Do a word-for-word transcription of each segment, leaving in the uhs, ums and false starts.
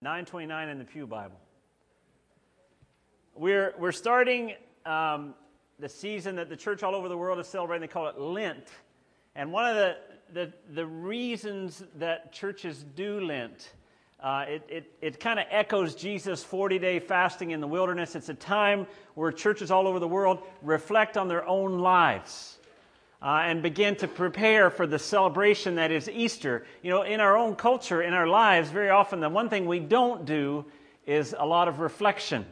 nine twenty-nine in the Pew Bible. We're we're starting um, the season that the church all over the world is celebrating. They call it Lent, and one of the the, the reasons that churches do Lent, uh, it it it kind of echoes Jesus' forty-day fasting in the wilderness. It's a time where churches all over the world reflect on their own lives. Uh, and begin to prepare for the celebration that is Easter. You know, in our own culture, in our lives, very often the one thing we don't do is a lot of reflection.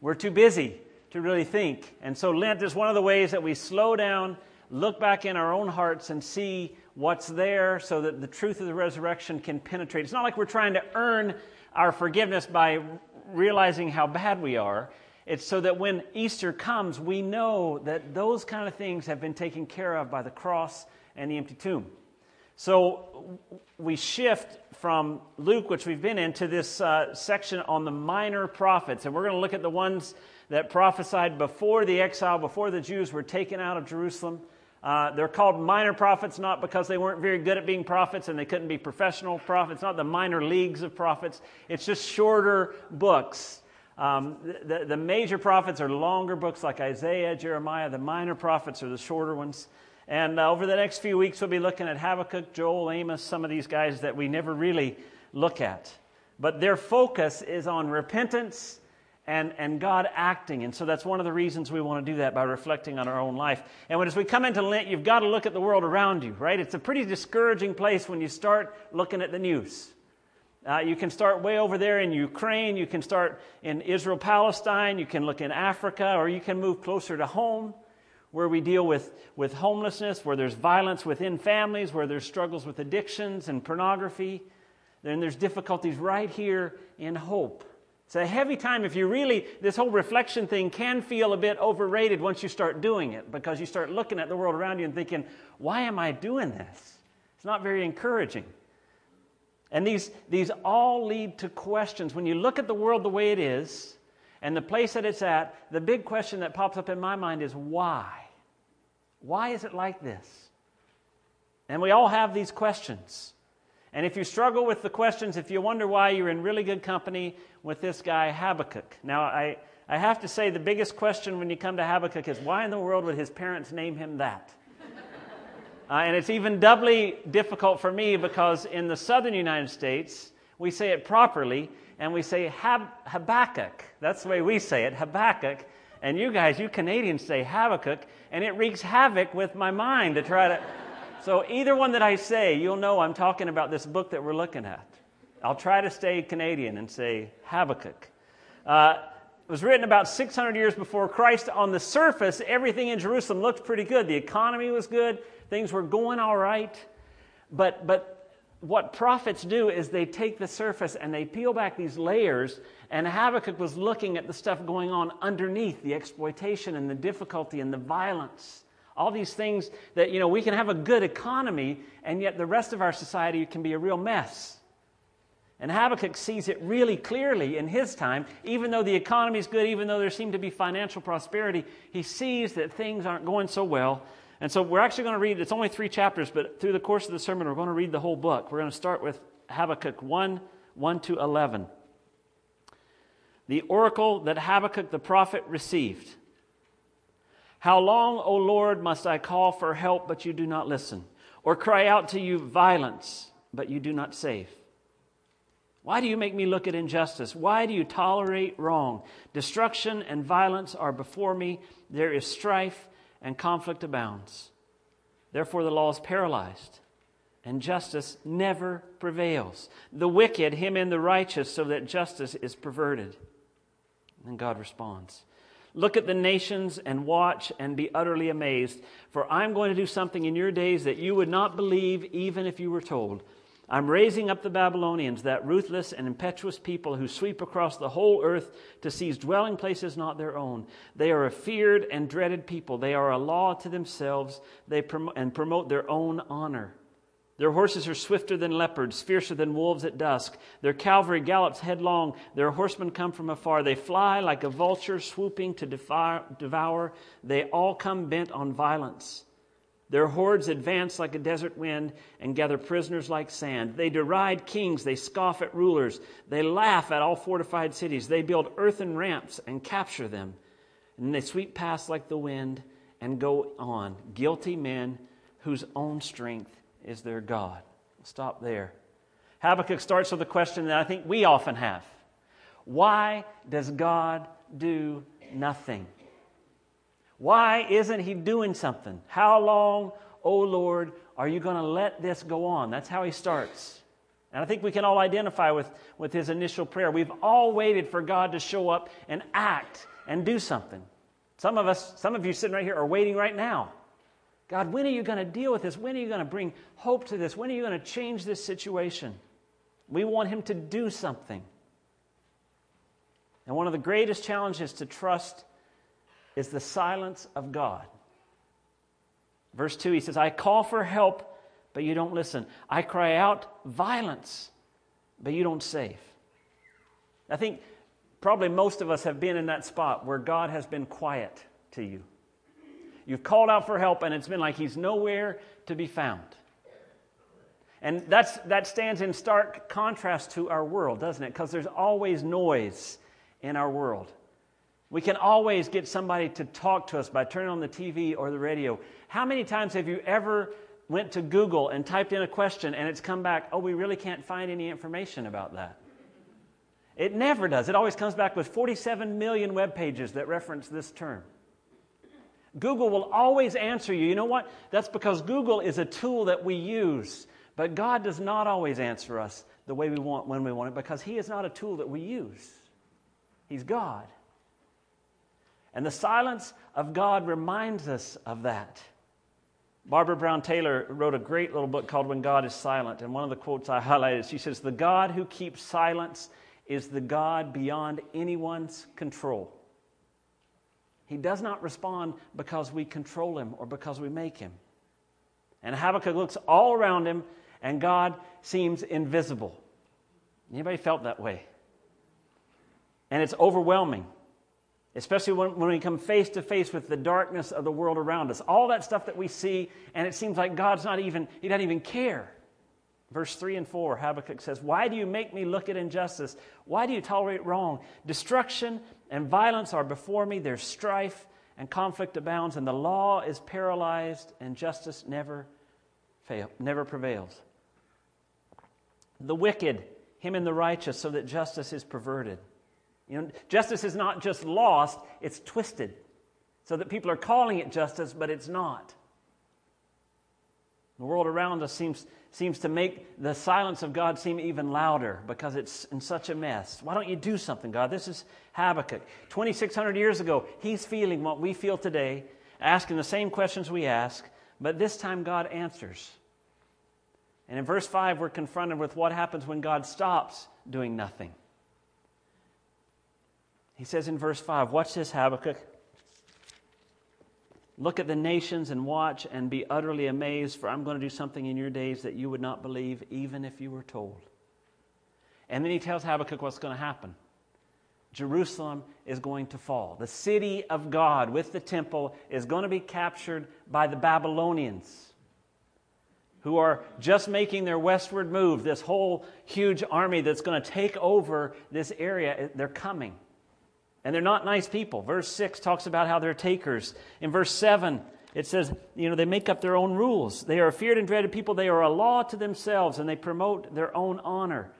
We're too busy to really think. And so Lent is one of the ways that we slow down, look back in our own hearts and see what's there so that the truth of the resurrection can penetrate. It's not like we're trying to earn our forgiveness by realizing how bad we are. It's so that when Easter comes, we know that those kind of things have been taken care of by the cross and the empty tomb. So we shift from Luke, which we've been in, to this uh, section on the minor prophets. And we're going to look at the ones that prophesied before the exile, before the Jews were taken out of Jerusalem. Uh, they're called minor prophets not because they weren't very good at being prophets and they couldn't be professional prophets, not the minor leagues of prophets. It's just shorter books. Um, the, the major prophets are longer books like Isaiah, Jeremiah. The minor prophets are the shorter ones. And uh, over the next few weeks, we'll be looking at Habakkuk, Joel, Amos, some of these guys that we never really look at. But their focus is on repentance and, and God acting. And so that's one of the reasons we want to do that, by reflecting on our own life. And when, as we come into Lent, you've got to look at the world around you, right? It's a pretty discouraging place when you start looking at the news. Uh, you can start way over there in Ukraine, you can start in Israel, Palestine, you can look in Africa, or you can move closer to home where we deal with, with homelessness, where there's violence within families, where there's struggles with addictions and pornography. Then there's difficulties right here in hope. It's a heavy time if you really, this whole reflection thing can feel a bit overrated once you start doing it, because you start looking at the world around you and thinking, why am I doing this? It's not very encouraging. And these these all lead to questions. When you look at the world the way it is and the place that it's at, the big question that pops up in my mind is why? Why is it like this? And we all have these questions. And if you struggle with the questions, if you wonder why, you're in really good company with this guy Habakkuk. Now, I, I have to say the biggest question when you come to Habakkuk is, why in the world would his parents name him that? Uh, and it's even doubly difficult for me because in the southern United States, we say it properly, and we say Hab- Habakkuk. That's the way we say it, Habakkuk. And you guys, you Canadians say Habakkuk, and it wreaks havoc with my mind to try to... So either one that I say, you'll know I'm talking about this book that we're looking at. I'll try to stay Canadian and say Habakkuk. Uh, It was written about six hundred years before Christ. On the surface, everything in Jerusalem looked pretty good. The economy was good. Things were going all right. But but what prophets do is they take the surface and they peel back these layers. And Habakkuk was looking at the stuff going on underneath, the exploitation and the difficulty and the violence. All these things that, you know, we can have a good economy, and yet the rest of our society can be a real mess. And Habakkuk sees it really clearly in his time. Even though the economy's good, even though there seemed to be financial prosperity, he sees that things aren't going so well. And so we're actually going to read, it's only three chapters, but through the course of the sermon, we're going to read the whole book. We're going to start with Habakkuk one, one to eleven. The oracle that Habakkuk the prophet received. How long, O Lord, must I call for help, but you do not listen? Or cry out to you violence, but you do not save? Why do you make me look at injustice? Why do you tolerate wrong? Destruction and violence are before me. There is strife and conflict abounds. Therefore the law is paralyzed, and justice never prevails. The wicked hem in the righteous, so that justice is perverted. And God responds, look at the nations and watch and be utterly amazed, for I'm going to do something in your days that you would not believe even if you were told. I'm raising up the Babylonians, that ruthless and impetuous people who sweep across the whole earth to seize dwelling places not their own. They are a feared and dreaded people. They are a law to themselves, they prom- and promote their own honor. Their horses are swifter than leopards, fiercer than wolves at dusk. Their cavalry gallops headlong. Their horsemen come from afar. They fly like a vulture swooping to devour. They all come bent on violence. Their hordes advance like a desert wind and gather prisoners like sand. They deride kings. They scoff at rulers. They laugh at all fortified cities. They build earthen ramps and capture them. And they sweep past like the wind and go on. Guilty men whose own strength is their God. We'll stop there. Habakkuk starts with a question that I think we often have. Why does God do nothing? Why isn't he doing something? How long, O Lord, are you going to let this go on? That's how he starts. And I think we can all identify with, with his initial prayer. We've all waited for God to show up and act and do something. Some of us, some of you sitting right here are waiting right now. God, when are you going to deal with this? When are you going to bring hope to this? When are you going to change this situation? We want him to do something. And one of the greatest challenges to trust is the silence of God. Verse two, he says, I call for help, but you don't listen. I cry out violence, but you don't save. I think probably most of us have been in that spot where God has been quiet to you. You've called out for help, and it's been like he's nowhere to be found. And that's that stands in stark contrast to our world, doesn't it? Because there's always noise in our world. We can always get somebody to talk to us by turning on the T V or the radio. How many times have you ever went to Google and typed in a question and it's come back, oh, we really can't find any information about that? It never does. It always comes back with forty-seven million web pages that reference this term. Google will always answer you. You know what? That's because Google is a tool that we use. But God does not always answer us the way we want when we want it because he is not a tool that we use. He's God. And the silence of God reminds us of that. Barbara Brown Taylor wrote a great little book called When God is Silent. And one of the quotes I highlighted, she says, the God who keeps silence is the God beyond anyone's control. He does not respond because we control him or because we make him. And Habakkuk looks all around him and God seems invisible. Anybody felt that way? And it's overwhelming. Especially when, when we come face to face with the darkness of the world around us. All that stuff that we see, and it seems like God's not even, he doesn't even care. Verse three and four, Habakkuk says, why do you make me look at injustice? Why do you tolerate wrong? Destruction and violence are before me. There's strife and conflict abounds, and the law is paralyzed, and justice never fail, never prevails. The wicked, him and the righteous, so that justice is perverted. You know, justice is not just lost, it's twisted. So that people are calling it justice, but it's not. The world around us seems, seems to make the silence of God seem even louder because it's in such a mess. Why don't you do something, God? This is Habakkuk. twenty-six hundred years ago, he's feeling what we feel today, asking the same questions we ask, but this time God answers. And in verse five, we're confronted with what happens when God stops doing nothing. He says in verse five, watch this, Habakkuk. Look at the nations and watch and be utterly amazed, for I'm going to do something in your days that you would not believe, even if you were told. And then he tells Habakkuk what's going to happen. Jerusalem is going to fall. The city of God with the temple is going to be captured by the Babylonians, who are just making their westward move. This whole huge army that's going to take over this area, they're coming. And they're not nice people. Verse six talks about how they're takers. In verse seven, it says, you know, they make up their own rules. They are a feared and dreaded people. They are a law to themselves, and they promote their own honor.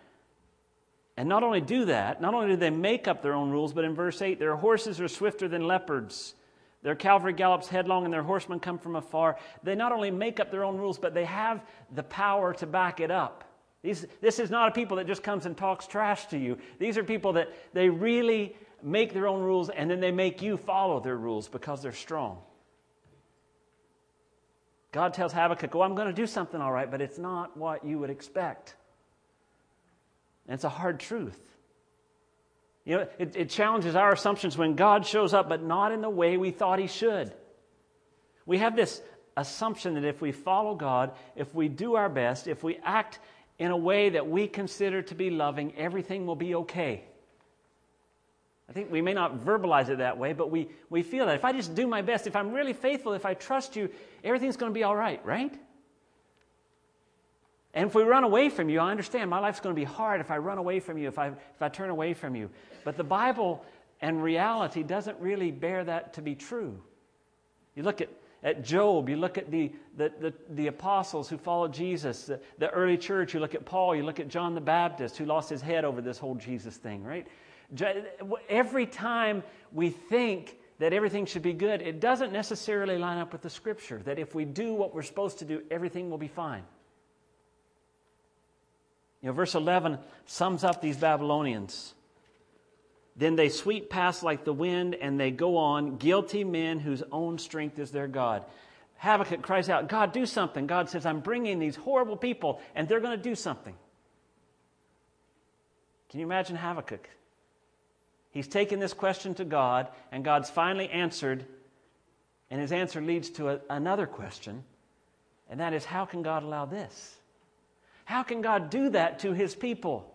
And not only do that, not only do they make up their own rules, but in verse eight, their horses are swifter than leopards. Their cavalry gallops headlong, and their horsemen come from afar. They not only make up their own rules, but they have the power to back it up. These, this is not a people that just comes and talks trash to you. These are people that they really make their own rules, and then they make you follow their rules because they're strong. God tells Habakkuk, oh, I'm going to do something all right, but it's not what you would expect. And it's a hard truth. You know, it, it challenges our assumptions when God shows up, but not in the way we thought he should. We have this assumption that if we follow God, if we do our best, if we act in a way that we consider to be loving, everything will be okay. I think we may not verbalize it that way, but we, we feel that if I just do my best, if I'm really faithful, if I trust you, everything's going to be all right, right? And if we run away from you, I understand my life's going to be hard if I run away from you, if I, if I turn away from you. But the Bible and reality doesn't really bear that to be true. You look at, at Job, you look at the, the, the, the apostles who followed Jesus, the, the early church, you look at Paul, you look at John the Baptist who lost his head over this whole Jesus thing, right? Every time we think that everything should be good, it doesn't necessarily line up with the Scripture, that if we do what we're supposed to do, everything will be fine. You know, verse eleven sums up these Babylonians. Then they sweep past like the wind, and they go on, guilty men whose own strength is their God. Habakkuk cries out, God, do something. God says, I'm bringing these horrible people, and they're going to do something. Can you imagine Habakkuk? He's taken this question to God, and God's finally answered, and his answer leads to a, another question, and that is, how can God allow this? How can God do that to his people?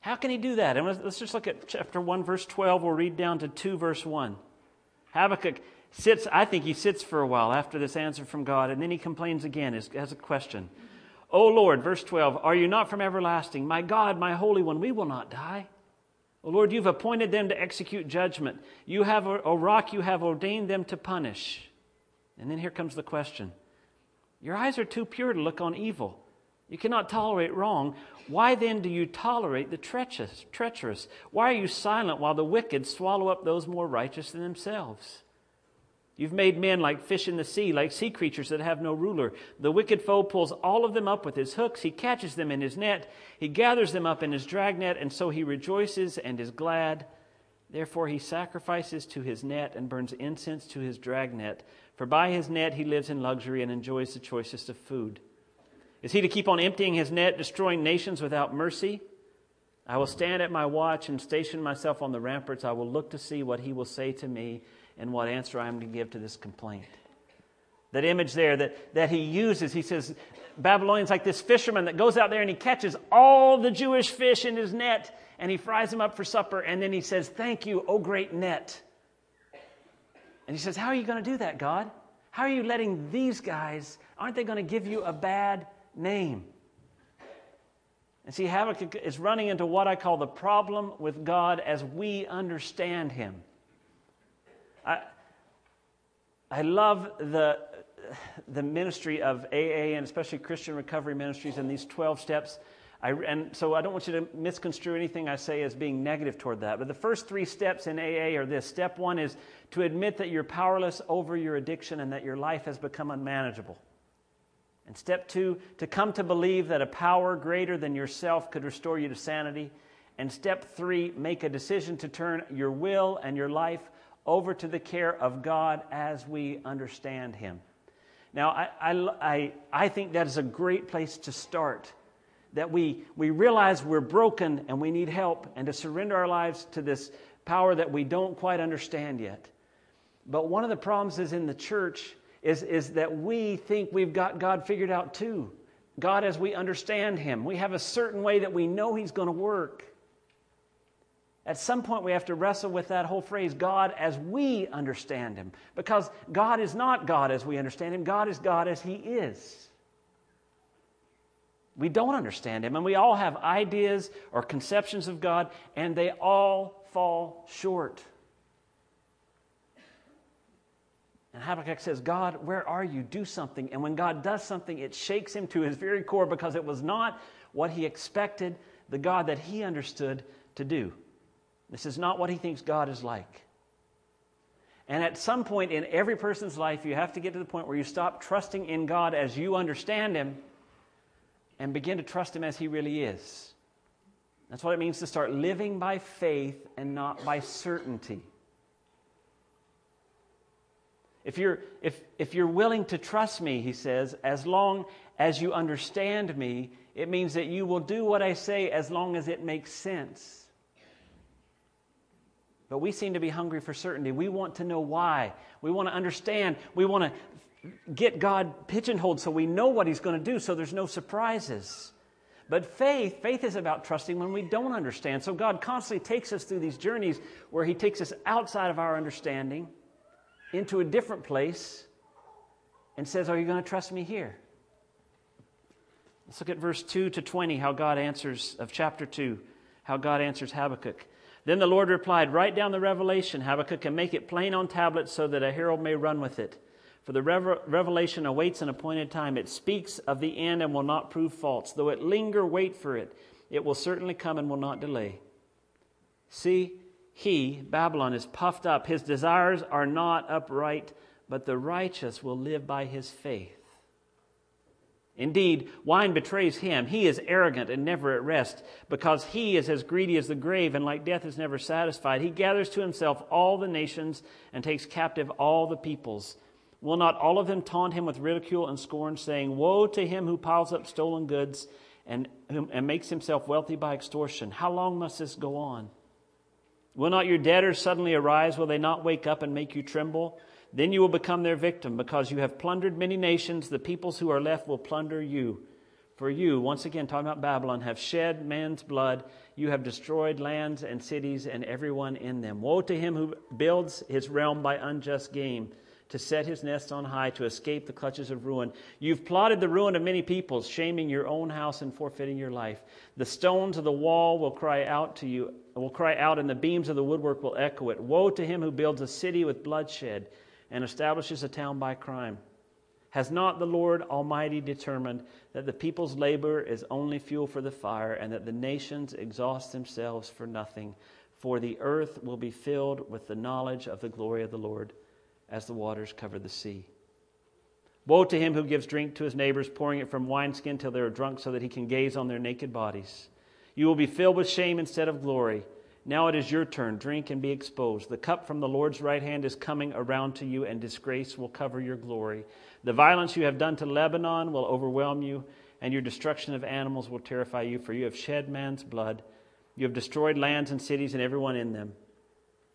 How can he do that? And let's, let's just look at chapter one, verse twelve. We'll read down to two, verse one. Habakkuk sits, I think he sits for a while after this answer from God, and then he complains again, has a question. O Lord, verse twelve, are you not from everlasting? My God, my Holy One, we will not die. O Lord, you've appointed them to execute judgment. You have, O Rock, you have ordained them to punish. And then here comes the question. Your eyes are too pure to look on evil. You cannot tolerate wrong. Why then do you tolerate the treacherous? treacherous? Why are you silent while the wicked swallow up those more righteous than themselves? You've made men like fish in the sea, like sea creatures that have no ruler. The wicked foe pulls all of them up with his hooks. He catches them in his net. He gathers them up in his dragnet, and so he rejoices and is glad. Therefore he sacrifices to his net and burns incense to his dragnet. For by his net he lives in luxury and enjoys the choicest of food. Is he to keep on emptying his net, destroying nations without mercy? I will stand at my watch and station myself on the ramparts. I will look to see what he will say to me and what answer I am to give to this complaint. That image there that, that he uses, he says, Babylonians like this fisherman that goes out there and he catches all the Jewish fish in his net and he fries them up for supper and then he says, thank you, O great net. And he says, how are you going to do that, God? How are you letting these guys, aren't they going to give you a bad name? And see, Habakkuk is running into what I call the problem with God as we understand him. I, I love the, the ministry of A A and especially Christian recovery ministries and these twelve steps. I, and so I don't want you to misconstrue anything I say as being negative toward that. But the first three steps in A A are this. Step one is to admit that you're powerless over your addiction and that your life has become unmanageable. And step two, to come to believe that a power greater than yourself could restore you to sanity. And step three, make a decision to turn your will and your life over to the care of God as we understand him. Now, I, I, I, I think that is a great place to start, that we, we realize we're broken and we need help and to surrender our lives to this power that we don't quite understand yet. But one of the problems is in the church is, is that we think we've got God figured out too. God as we understand him. We have a certain way that we know he's going to work. At some point, we have to wrestle with that whole phrase, God as we understand him. Because God is not God as we understand him. God is God as he is. We don't understand him, and we all have ideas or conceptions of God, and they all fall short. And Habakkuk says, God, where are you? Do something. And when God does something, it shakes him to his very core because it was not what he expected the God that he understood to do. This is not what he thinks God is like. And at some point in every person's life, you have to get to the point where you stop trusting in God as you understand him and begin to trust him as he really is. That's what it means to start living by faith and not by certainty. If you're, if, if you're willing to trust me, he says, as long as you understand me, it means that you will do what I say as long as it makes sense. But we seem to be hungry for certainty. We want to know why. We want to understand. We want to get God pigeonholed so we know what he's going to do so there's no surprises. But faith, faith is about trusting when we don't understand. So God constantly takes us through these journeys where he takes us outside of our understanding into a different place and says, are you going to trust me here? Let's look at verse two to twenty, how God answers, of chapter two, how God answers Habakkuk. Then the Lord replied, write down the revelation, Habakkuk, and make it plain on tablets so that a herald may run with it. For the rev- revelation awaits an appointed time. It speaks of the end and will not prove false. Though it linger, wait for it. It will certainly come and will not delay. See, he, Babylon, is puffed up. His desires are not upright, but the righteous will live by his faith. Indeed, wine betrays him. He is arrogant and never at rest, because he is as greedy as the grave and like death is never satisfied. He gathers to himself all the nations and takes captive all the peoples. Will not all of them taunt him with ridicule and scorn, saying, woe to him who piles up stolen goods and, and makes himself wealthy by extortion. How long must this go on? Will not your debtors suddenly arise? Will they not wake up and make you tremble? Then you will become their victim, because you have plundered many nations. The peoples who are left will plunder you. For you, once again, talking about Babylon, have shed man's blood. You have destroyed lands and cities and everyone in them. Woe to him who builds his realm by unjust gain, to set his nest on high, to escape the clutches of ruin. You've plotted the ruin of many peoples, shaming your own house and forfeiting your life. The stones of the wall will cry out to you, will cry out, and the beams of the woodwork will echo it. Woe to him who builds a city with bloodshed and establishes a town by crime. Has not the Lord Almighty determined that the people's labor is only fuel for the fire, and that the nations exhaust themselves for nothing? For the earth will be filled with the knowledge of the glory of the Lord, as the waters cover the sea. Woe to him who gives drink to his neighbors, pouring it from wineskin till they are drunk, so that he can gaze on their naked bodies. You will be filled with shame instead of glory. Now it is your turn. Drink and be exposed. The cup from the Lord's right hand is coming around to you, and disgrace will cover your glory. The violence you have done to Lebanon will overwhelm you, and your destruction of animals will terrify you, for you have shed man's blood. You have destroyed lands and cities and everyone in them.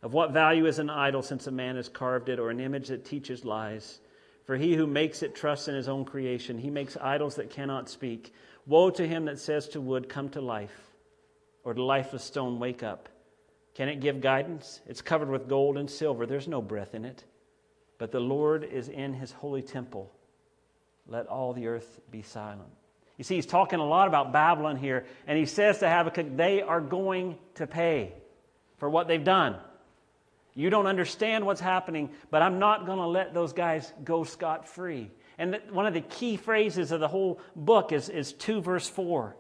Of what value is an idol, since a man has carved it, or an image that teaches lies? For he who makes it trusts in his own creation. He makes idols that cannot speak. Woe to him that says to wood, come to life, or to lifeless stone, wake up. Can it give guidance? It's covered with gold and silver. There's no breath in it. But the Lord is in his holy temple. Let all the earth be silent. You see, he's talking a lot about Babylon here. And he says to Habakkuk, they are going to pay for what they've done. You don't understand what's happening, but I'm not going to let those guys go scot-free. And th- one of the key phrases of the whole book is, is two verse four.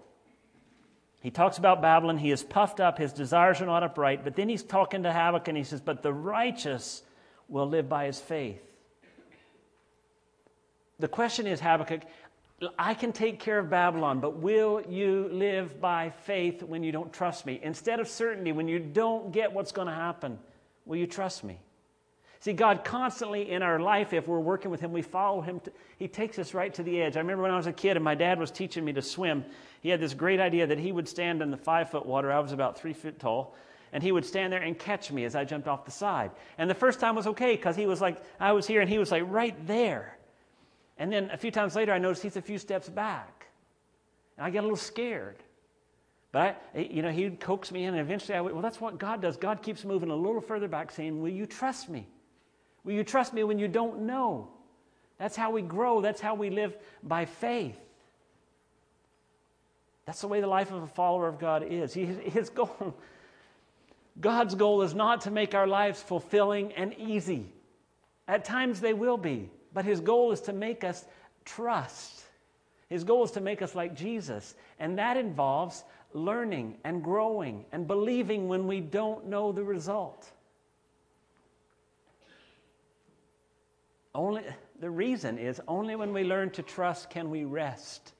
He talks about Babylon. He is puffed up. His desires are not upright. But then he's talking to Habakkuk and he says, but the righteous will live by his faith. The question is, Habakkuk, I can take care of Babylon, but will you live by faith when you don't trust me? Instead of certainty, when you don't get what's going to happen, will you trust me? See, God constantly in our life, if we're working with him, we follow him. To, he takes us right to the edge. I remember when I was a kid and my dad was teaching me to swim. He had this great idea that he would stand in the five-foot water. I was about three feet tall. And he would stand there and catch me as I jumped off the side. And the first time was okay because he was like, I was here and he was like right there. And then a few times later, I noticed he's a few steps back. And I got a little scared. But, I, you know, he would coax me in and eventually I would, well, that's what God does. God keeps moving a little further back saying, will you trust me? Will you trust me when you don't know? That's how we grow. That's how we live by faith. That's the way the life of a follower of God is. He, his goal, God's goal is not to make our lives fulfilling and easy. At times they will be, but his goal is to make us trust. His goal is to make us like Jesus, and that involves learning and growing and believing when we don't know the result. Only the reason is only when we learn to trust can we rest.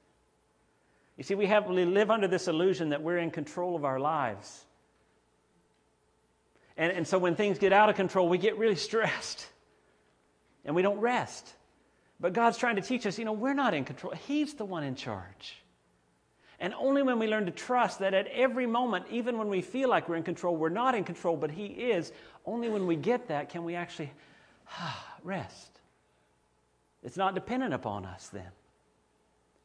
You see, we have we live under this illusion that we're in control of our lives. And, and so when things get out of control, we get really stressed. And we don't rest. But God's trying to teach us, you know, we're not in control. He's the one in charge. And only when we learn to trust that at every moment, even when we feel like we're in control, we're not in control, but he is, only when we get that can we actually rest. It's not dependent upon us then.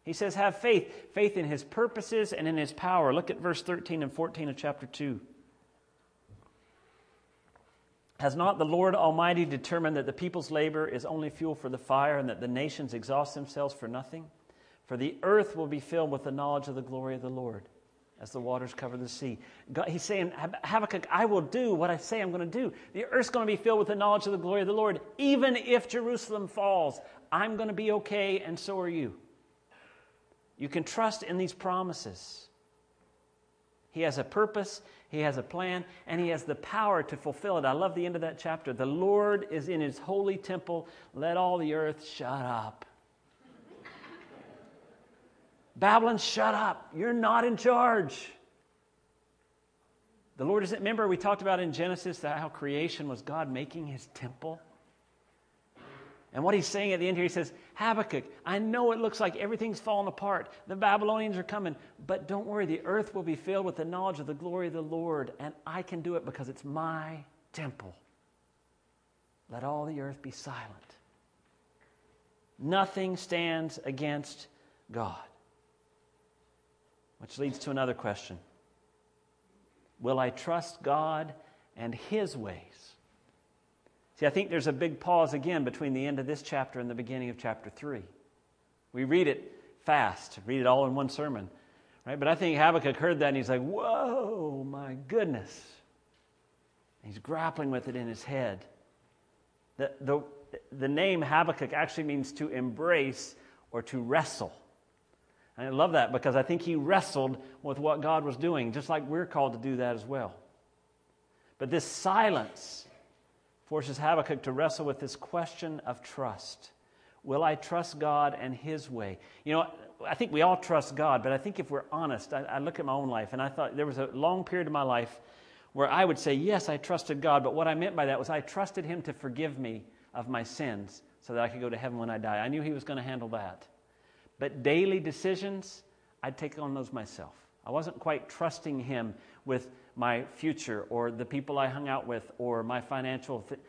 He says, have faith. Faith in his purposes and in his power. Look at verse thirteen and fourteen of chapter two. Has not the Lord Almighty determined that the people's labor is only fuel for the fire, and that the nations exhaust themselves for nothing? For the earth will be filled with the knowledge of the glory of the Lord, as the waters cover the sea. God, he's saying, Habakkuk, I will do what I say I'm going to do. The earth's going to be filled with the knowledge of the glory of the Lord. Even if Jerusalem falls, I'm going to be okay, and so are you. You can trust in these promises. He has a purpose, he has a plan, and he has the power to fulfill it. I love the end of that chapter. The Lord is in his holy temple. Let all the earth shut up. Babylon, shut up. You're not in charge. The Lord isn't. Remember, we talked about in Genesis that how creation was God making his temple. And what he's saying at the end here, he says, Habakkuk, I know it looks like everything's fallen apart. The Babylonians are coming. But don't worry, the earth will be filled with the knowledge of the glory of the Lord. And I can do it because it's my temple. Let all the earth be silent. Nothing stands against God. Which leads to another question. Will I trust God and his ways? See, I think there's a big pause again between the end of this chapter and the beginning of chapter three. We read it fast, read it all in one sermon, right? But I think Habakkuk heard that and he's like, whoa, my goodness. He's grappling with it in his head. The, the, the name Habakkuk actually means to embrace or to wrestle. And I love that because I think he wrestled with what God was doing, just like we're called to do that as well. But this silence forces Habakkuk to wrestle with this question of trust. Will I trust God and his way? You know, I think we all trust God, but I think if we're honest, I, I look at my own life, and I thought there was a long period of my life where I would say, yes, I trusted God, but what I meant by that was I trusted him to forgive me of my sins so that I could go to heaven when I die. I knew he was going to handle that. But daily decisions, I'd take on those myself. I wasn't quite trusting him with my future or the people I hung out with or my financial... Th-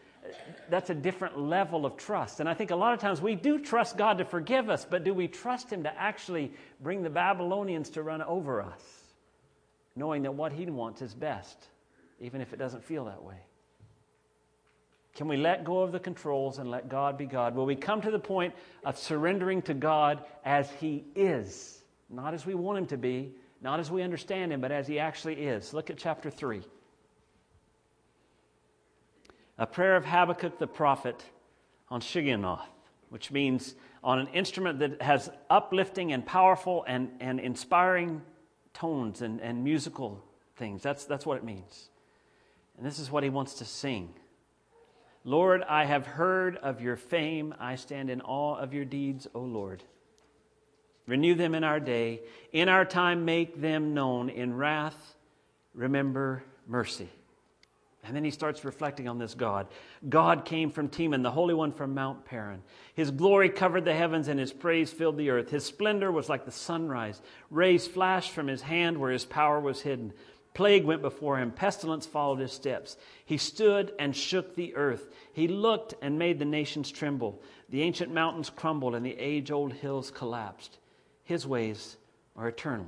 That's a different level of trust. And I think a lot of times we do trust God to forgive us, but do we trust him to actually bring the Babylonians to run over us, knowing that what he wants is best, even if it doesn't feel that way? Can we let go of the controls and let God be God? Will we come to the point of surrendering to God as he is? Not as we want him to be, not as we understand him, but as he actually is. Look at chapter three. A prayer of Habakkuk the prophet on Shigionoth, which means on an instrument that has uplifting and powerful and, and inspiring tones and, and musical things. That's, that's what it means. And this is what he wants to sing. Lord, I have heard of your fame. I stand in awe of your deeds, O Lord. Renew them in our day. In our time, make them known. In wrath, remember mercy. And then he starts reflecting on this God. God came from Teman, the Holy One from Mount Paran. His glory covered the heavens, and his praise filled the earth. His splendor was like the sunrise. Rays flashed from his hand where his power was hidden. Plague went before him. Pestilence followed his steps. He stood and shook the earth. He looked and made the nations tremble. The ancient mountains crumbled and the age-old hills collapsed. His ways are eternal.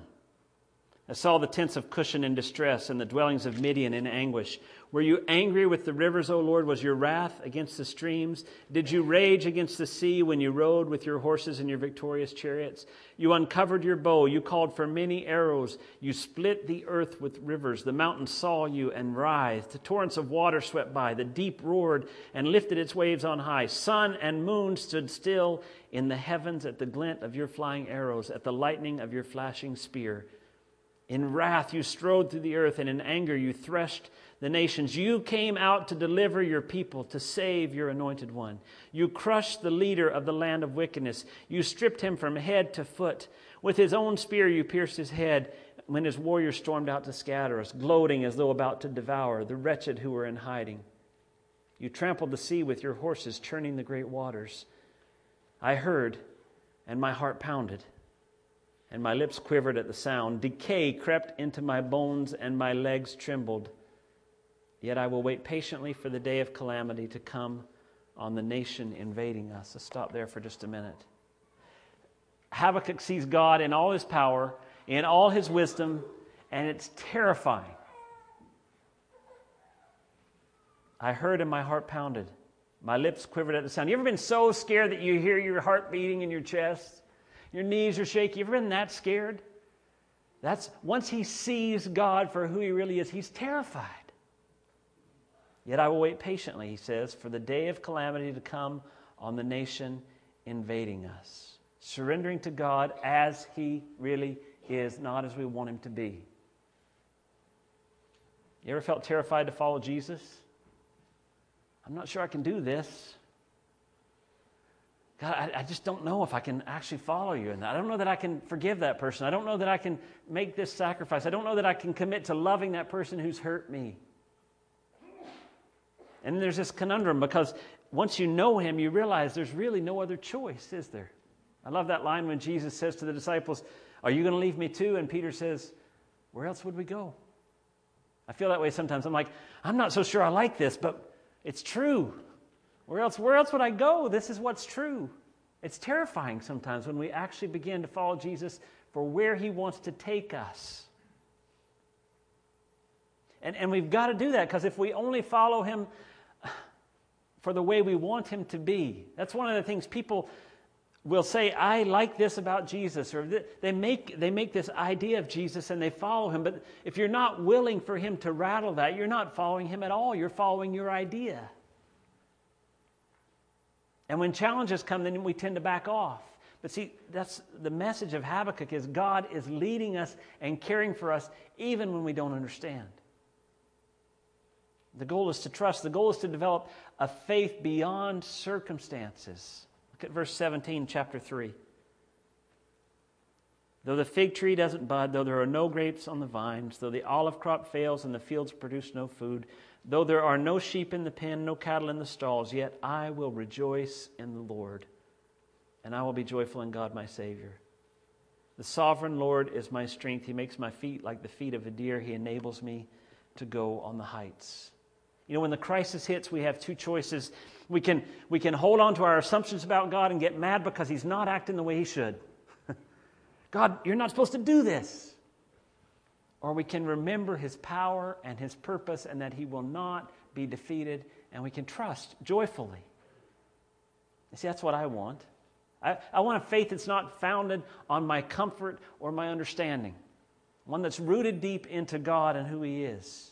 I saw the tents of Cushion in distress and the dwellings of Midian in anguish. Were you angry with the rivers, O Lord? Was your wrath against the streams? Did you rage against the sea when you rode with your horses and your victorious chariots? You uncovered your bow. You called for many arrows. You split the earth with rivers. The mountains saw you and writhed. The torrents of water swept by. The deep roared and lifted its waves on high. Sun and moon stood still in the heavens at the glint of your flying arrows, at the lightning of your flashing spear. In wrath you strode through the earth, and in anger you threshed the nations. You came out to deliver your people, to save your anointed one. You crushed the leader of the land of wickedness. You stripped him from head to foot. With his own spear you pierced his head when his warriors stormed out to scatter us, gloating as though about to devour the wretched who were in hiding. You trampled the sea with your horses, churning the great waters. I heard, and my heart pounded. And my lips quivered at the sound. Decay crept into my bones, and my legs trembled. Yet I will wait patiently for the day of calamity to come on the nation invading us. Let's stop there for just a minute. Habakkuk sees God in all his power, in all his wisdom, and it's terrifying. I heard and my heart pounded. My lips quivered at the sound. You ever been so scared that you hear your heart beating in your chest? Your knees are shaky. You ever been that scared? That's once he sees God for who he really is, he's terrified. Yet I will wait patiently, he says, for the day of calamity to come on the nation invading us. Surrendering to God as he really is, not as we want him to be. You ever felt terrified to follow Jesus? I'm not sure I can do this. God, I, I just don't know if I can actually follow you. And I don't know that I can forgive that person. I don't know that I can make this sacrifice. I don't know that I can commit to loving that person who's hurt me. And there's this conundrum because once you know him, you realize there's really no other choice, is there? I love that line when Jesus says to the disciples, "Are you going to leave me too?" And Peter says, "Where else would we go?" I feel that way sometimes. I'm like, I'm not so sure I like this, but it's true. Where else, where else would I go? This is what's true. It's terrifying sometimes when we actually begin to follow Jesus for where he wants to take us. And, and we've got to do that because if we only follow him for the way we want him to be, that's one of the things people will say, I like this about Jesus, or they make they make this idea of Jesus and they follow him. But if you're not willing for him to rattle that, you're not following him at all. You're following your idea. And when challenges come, then we tend to back off. But see, that's the message of Habakkuk is God is leading us and caring for us even when we don't understand. The goal is to trust. The goal is to develop a faith beyond circumstances. Look at verse seventeen, chapter three. Though the fig tree doesn't bud, though there are no grapes on the vines, though the olive crop fails and the fields produce no food, though there are no sheep in the pen, no cattle in the stalls, yet I will rejoice in the Lord, and I will be joyful in God my Savior. The sovereign Lord is my strength. He makes my feet like the feet of a deer. He enables me to go on the heights. You know, when the crisis hits, we have two choices. We can we can hold on to our assumptions about God and get mad because he's not acting the way he should. God, you're not supposed to do this. Or we can remember his power and his purpose and that he will not be defeated, and we can trust joyfully. You see, that's what I want. I, I want a faith that's not founded on my comfort or my understanding. One that's rooted deep into God and who he is.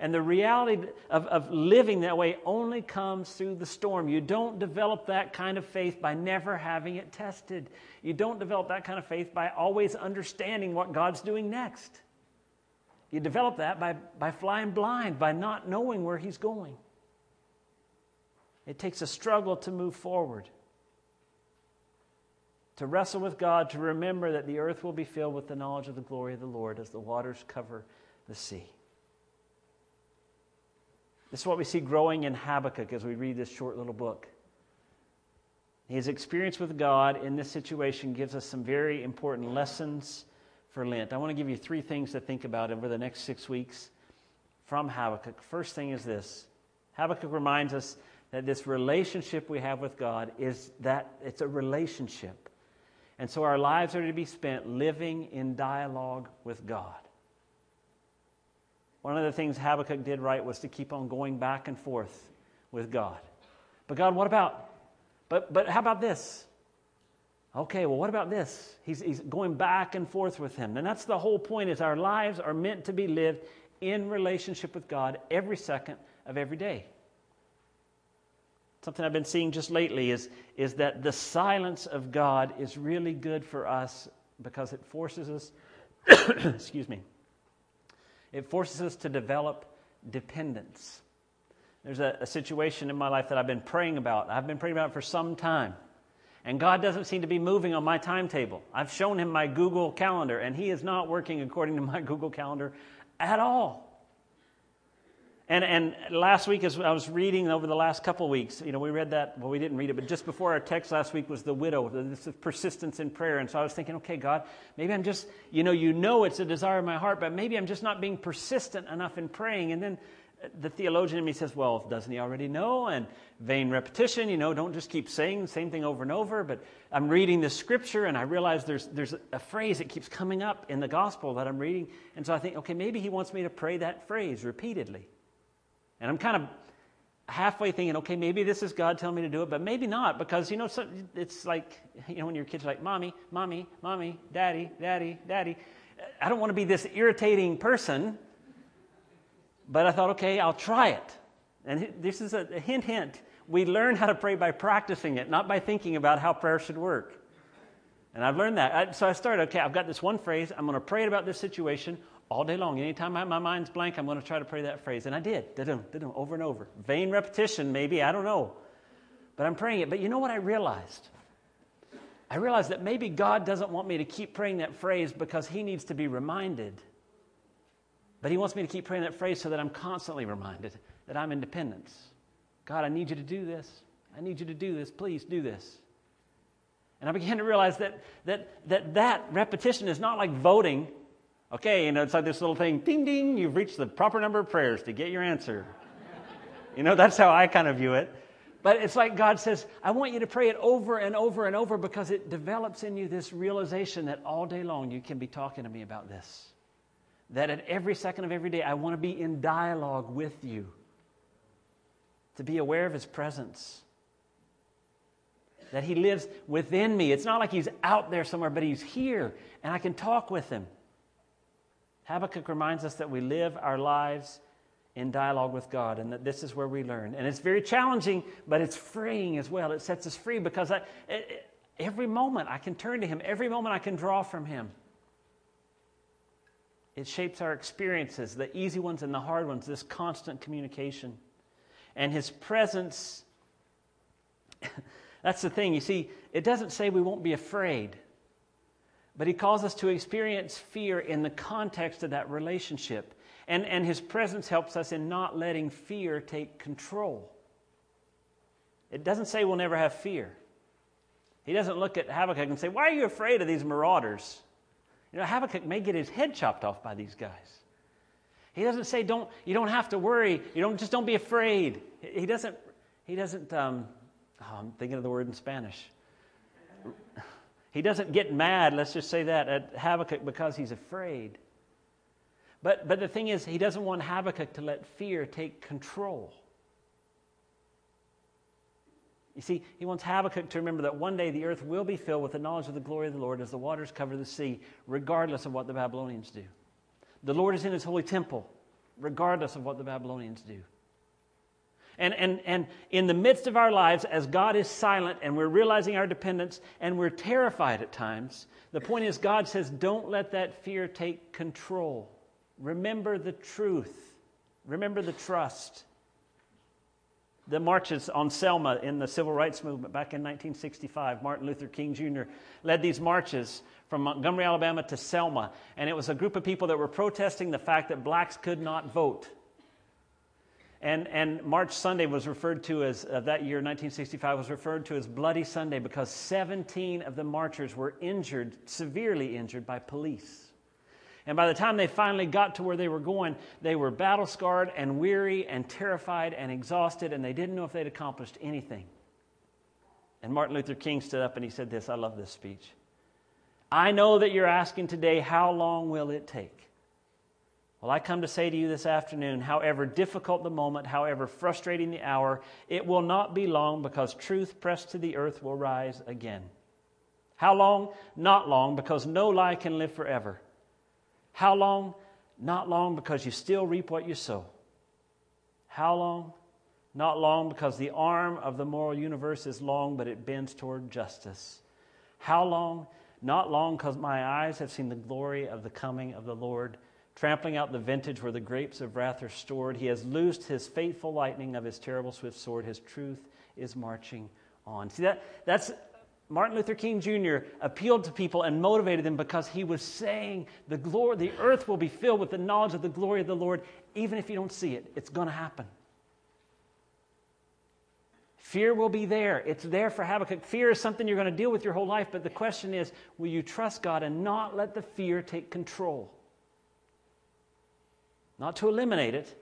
And the reality of, of living that way only comes through the storm. You don't develop that kind of faith by never having it tested. You don't develop that kind of faith by always understanding what God's doing next. You develop that by, by flying blind, by not knowing where he's going. It takes a struggle to move forward, to wrestle with God, to remember that the earth will be filled with the knowledge of the glory of the Lord as the waters cover the sea. This is what we see growing in Habakkuk as we read this short little book. His experience with God in this situation gives us some very important lessons for Lent. I want to give you three things to think about over the next six weeks from Habakkuk. First thing is this. Habakkuk reminds us that this relationship we have with God is that it's a relationship. And so our lives are to be spent living in dialogue with God. One of the things Habakkuk did right was to keep on going back and forth with God. But God, what about? But but how about this? Okay, well, what about this? He's, he's going back and forth with him. And that's the whole point is our lives are meant to be lived in relationship with God every second of every day. Something I've been seeing just lately is, is that the silence of God is really good for us because it forces us, excuse me, it forces us to develop dependence. There's a, a situation in my life that I've been praying about. I've been praying about it for some time. And God doesn't seem to be moving on my timetable. I've shown him my Google calendar, and he is not working according to my Google calendar at all. And and last week, as I was reading over the last couple weeks, you know, we read that, well, we didn't read it, but just before our text last week was the widow, this persistence in prayer. And so I was thinking, okay, God, maybe I'm just, you know, you know it's a desire of my heart, but maybe I'm just not being persistent enough in praying. And then the theologian in me says, well, doesn't he already know? And vain repetition, you know, don't just keep saying the same thing over and over. But I'm reading this scripture, and I realize there's there's a phrase that keeps coming up in the gospel that I'm reading. And so I think, okay, maybe he wants me to pray that phrase repeatedly. And I'm kind of halfway thinking, okay, maybe this is God telling me to do it, but maybe not, because, you know, it's like, you know, when your kids are like, mommy, mommy, mommy, daddy, daddy, daddy. I don't want to be this irritating person. But I thought, okay, I'll try it. And this is a hint, hint. We learn how to pray by practicing it, not by thinking about how prayer should work. And I've learned that. I, so I started, okay, I've got this one phrase. I'm going to pray about this situation all day long. Anytime I, my mind's blank, I'm going to try to pray that phrase. And I did, da-dum, da-dum, over and over. Vain repetition, maybe, I don't know. But I'm praying it. But you know what I realized? I realized that maybe God doesn't want me to keep praying that phrase because he needs to be reminded. But he wants me to keep praying that phrase so that I'm constantly reminded that I'm in dependence. God, I need you to do this. I need you to do this. Please do this. And I began to realize that that that, that repetition is not like voting. Okay, you know, it's like this little thing, ding, ding, you've reached the proper number of prayers to get your answer. You know, that's how I kind of view it. But it's like God says, I want you to pray it over and over and over because it develops in you this realization that all day long you can be talking to me about this. That at every second of every day, I want to be in dialogue with you. To be aware of his presence. That he lives within me. It's not like he's out there somewhere, but he's here. And I can talk with him. Habakkuk reminds us that we live our lives in dialogue with God. And that this is where we learn. And it's very challenging, but it's freeing as well. It sets us free because I, every moment I can turn to him. Every moment I can draw from him. It shapes our experiences, the easy ones and the hard ones, this constant communication. And his presence, that's the thing. You see, it doesn't say we won't be afraid, but he calls us to experience fear in the context of that relationship. And, and his presence helps us in not letting fear take control. It doesn't say we'll never have fear. He doesn't look at Habakkuk and say, why are you afraid of these marauders? You know, Habakkuk may get his head chopped off by these guys. He doesn't say, "Don't you don't have to worry. You don't just don't be afraid." He doesn't. He doesn't. Um, oh, I'm thinking of the word in Spanish. He doesn't get mad. Let's just say that at Habakkuk because he's afraid. But but the thing is, he doesn't want Habakkuk to let fear take control. You see, he wants Habakkuk to remember that one day the earth will be filled with the knowledge of the glory of the Lord as the waters cover the sea, regardless of what the Babylonians do. The Lord is in his holy temple, regardless of what the Babylonians do. And, and, and in the midst of our lives, as God is silent and we're realizing our dependence and we're terrified at times, the point is God says, don't let that fear take control. Remember the truth. Remember the trust. The marches on Selma in the Civil Rights Movement back in nineteen sixty-five, Martin Luther King Junior led these marches from Montgomery, Alabama to Selma. And it was a group of people that were protesting the fact that blacks could not vote. And, and March Sunday was referred to as, uh, that year, nineteen sixty-five, was referred to as Bloody Sunday because seventeen of the marchers were injured, severely injured by police. And by the time they finally got to where they were going, they were battle-scarred and weary and terrified and exhausted, and they didn't know if they'd accomplished anything. And Martin Luther King stood up and he said this, I love this speech. I know that you're asking today, how long will it take? Well, I come to say to you this afternoon, however difficult the moment, however frustrating the hour, it will not be long because truth pressed to the earth will rise again. How long? Not long, because no lie can live forever. How long? Not long, because you still reap what you sow. How long? Not long, because the arm of the moral universe is long, but it bends toward justice. How long? Not long, because my eyes have seen the glory of the coming of the Lord, trampling out the vintage where the grapes of wrath are stored. He has loosed his fateful lightning of his terrible swift sword. His truth is marching on. See, that that's... Martin Luther King Junior appealed to people and motivated them because he was saying the glory, the earth will be filled with the knowledge of the glory of the Lord. Even if you don't see it, it's going to happen. Fear will be there. It's there for Habakkuk. Fear is something you're going to deal with your whole life. But the question is, will you trust God and not let the fear take control? Not to eliminate it,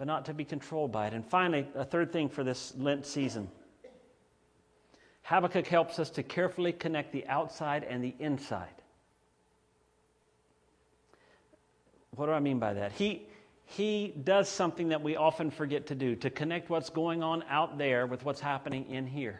but not to be controlled by it. And finally, a third thing for this Lent season. Habakkuk helps us to carefully connect the outside and the inside. What do I mean by that? He, he does something that we often forget to do, to connect what's going on out there with what's happening in here.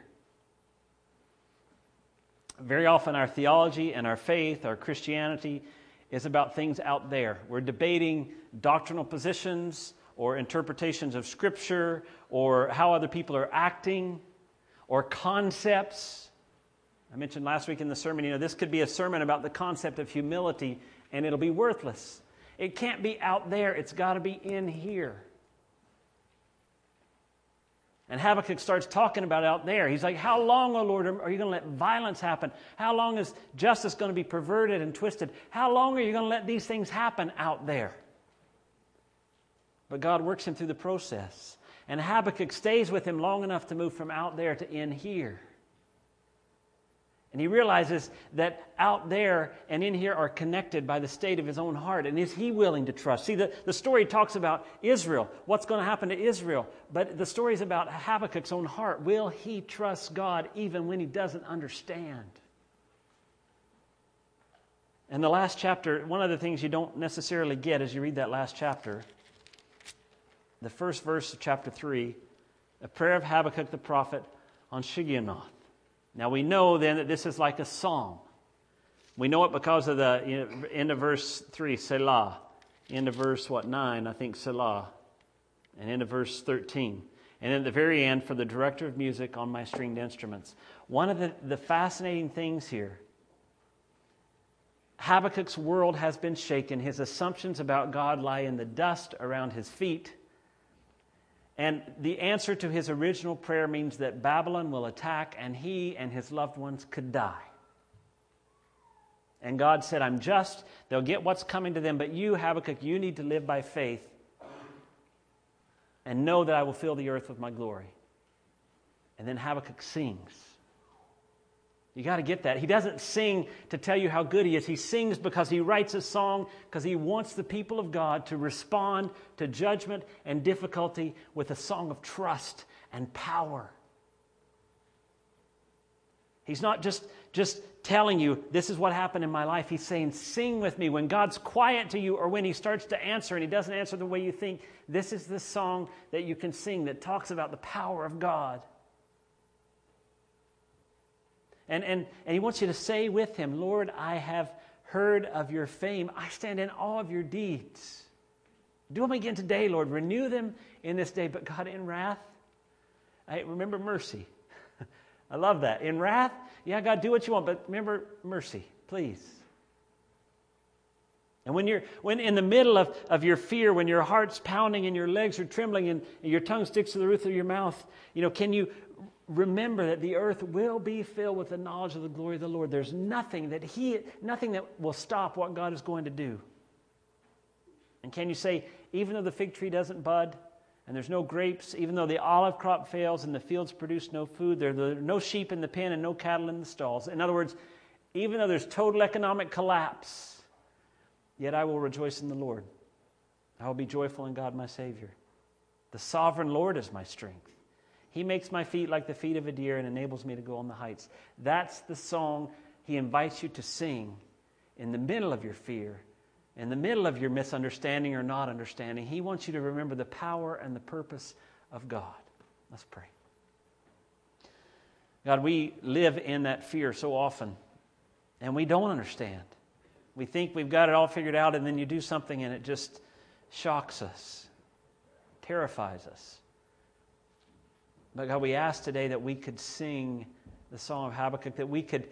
Very often our theology and our faith, our Christianity, is about things out there. We're debating doctrinal positions or interpretations of Scripture or how other people are acting or concepts. I mentioned last week in the sermon, you know, this could be a sermon about the concept of humility, and it'll be worthless. It can't be out there. It's got to be in here. And Habakkuk starts talking about out there. He's like, how long, O Lord, are you going to let violence happen? How long is justice going to be perverted and twisted? How long are you going to let these things happen out there? But God works him through the process. And Habakkuk stays with him long enough to move from out there to in here. And he realizes that out there and in here are connected by the state of his own heart. And is he willing to trust? See, the, the story talks about Israel, what's going to happen to Israel. But the story is about Habakkuk's own heart. Will he trust God even when he doesn't understand? And the last chapter, one of the things you don't necessarily get as you read that last chapter, the first verse of chapter three, a prayer of Habakkuk the prophet on Shigionoth. Now we know then that this is like a psalm. We know it because of the you know, end of verse three, Selah. End of verse, what, nine, I think, Selah. And end of verse thirteen. And at the very end, for the director of music on my stringed instruments. One of the, the fascinating things here, Habakkuk's world has been shaken. His assumptions about God lie in the dust around his feet. And the answer to his original prayer means that Babylon will attack and he and his loved ones could die. And God said, I'm just, they'll get what's coming to them, but you, Habakkuk, you need to live by faith and know that I will fill the earth with my glory. And then Habakkuk sings. You got to get that. He doesn't sing to tell you how good he is. He sings because he writes a song because he wants the people of God to respond to judgment and difficulty with a song of trust and power. He's not just, just telling you, this is what happened in my life. He's saying, sing with me. When God's quiet to you or when he starts to answer and he doesn't answer the way you think, this is the song that you can sing that talks about the power of God. And, and, and he wants you to say with him, Lord, I have heard of your fame. I stand in awe of your deeds. Do them again today, Lord. Renew them in this day. But God, in wrath, I remember mercy. I love that. In wrath, yeah, God, do what you want, but remember mercy, please. And when you're when in the middle of, of your fear, when your heart's pounding and your legs are trembling and your tongue sticks to the roof of your mouth, you know, can you remember that the earth will be filled with the knowledge of the glory of the Lord. There's nothing that he, nothing that will stop what God is going to do. And can you say, even though the fig tree doesn't bud, and there's no grapes, even though the olive crop fails and the fields produce no food, there are no sheep in the pen and no cattle in the stalls. In other words, even though there's total economic collapse, yet I will rejoice in the Lord. I will be joyful in God my Savior. The sovereign Lord is my strength. He makes my feet like the feet of a deer and enables me to go on the heights. That's the song he invites you to sing in the middle of your fear, in the middle of your misunderstanding or not understanding. He wants you to remember the power and the purpose of God. Let's pray. God, we live in that fear so often, and we don't understand. We think we've got it all figured out, and then you do something, and it just shocks us, terrifies us. But God, we ask today that we could sing the song of Habakkuk, that we could,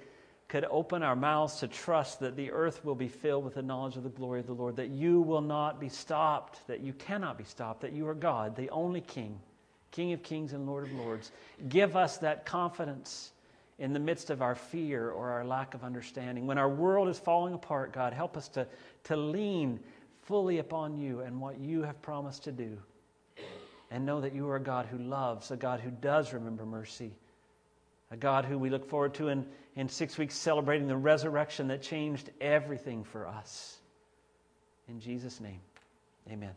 could open our mouths to trust that the earth will be filled with the knowledge of the glory of the Lord, that you will not be stopped, that you cannot be stopped, that you are God, the only King, King of kings and Lord of lords. Give us that confidence in the midst of our fear or our lack of understanding. When our world is falling apart, God, help us to, to lean fully upon you and what you have promised to do. And know that you are a God who loves, a God who does remember mercy, a God who we look forward to in, in six weeks celebrating the resurrection that changed everything for us. In Jesus' name, amen.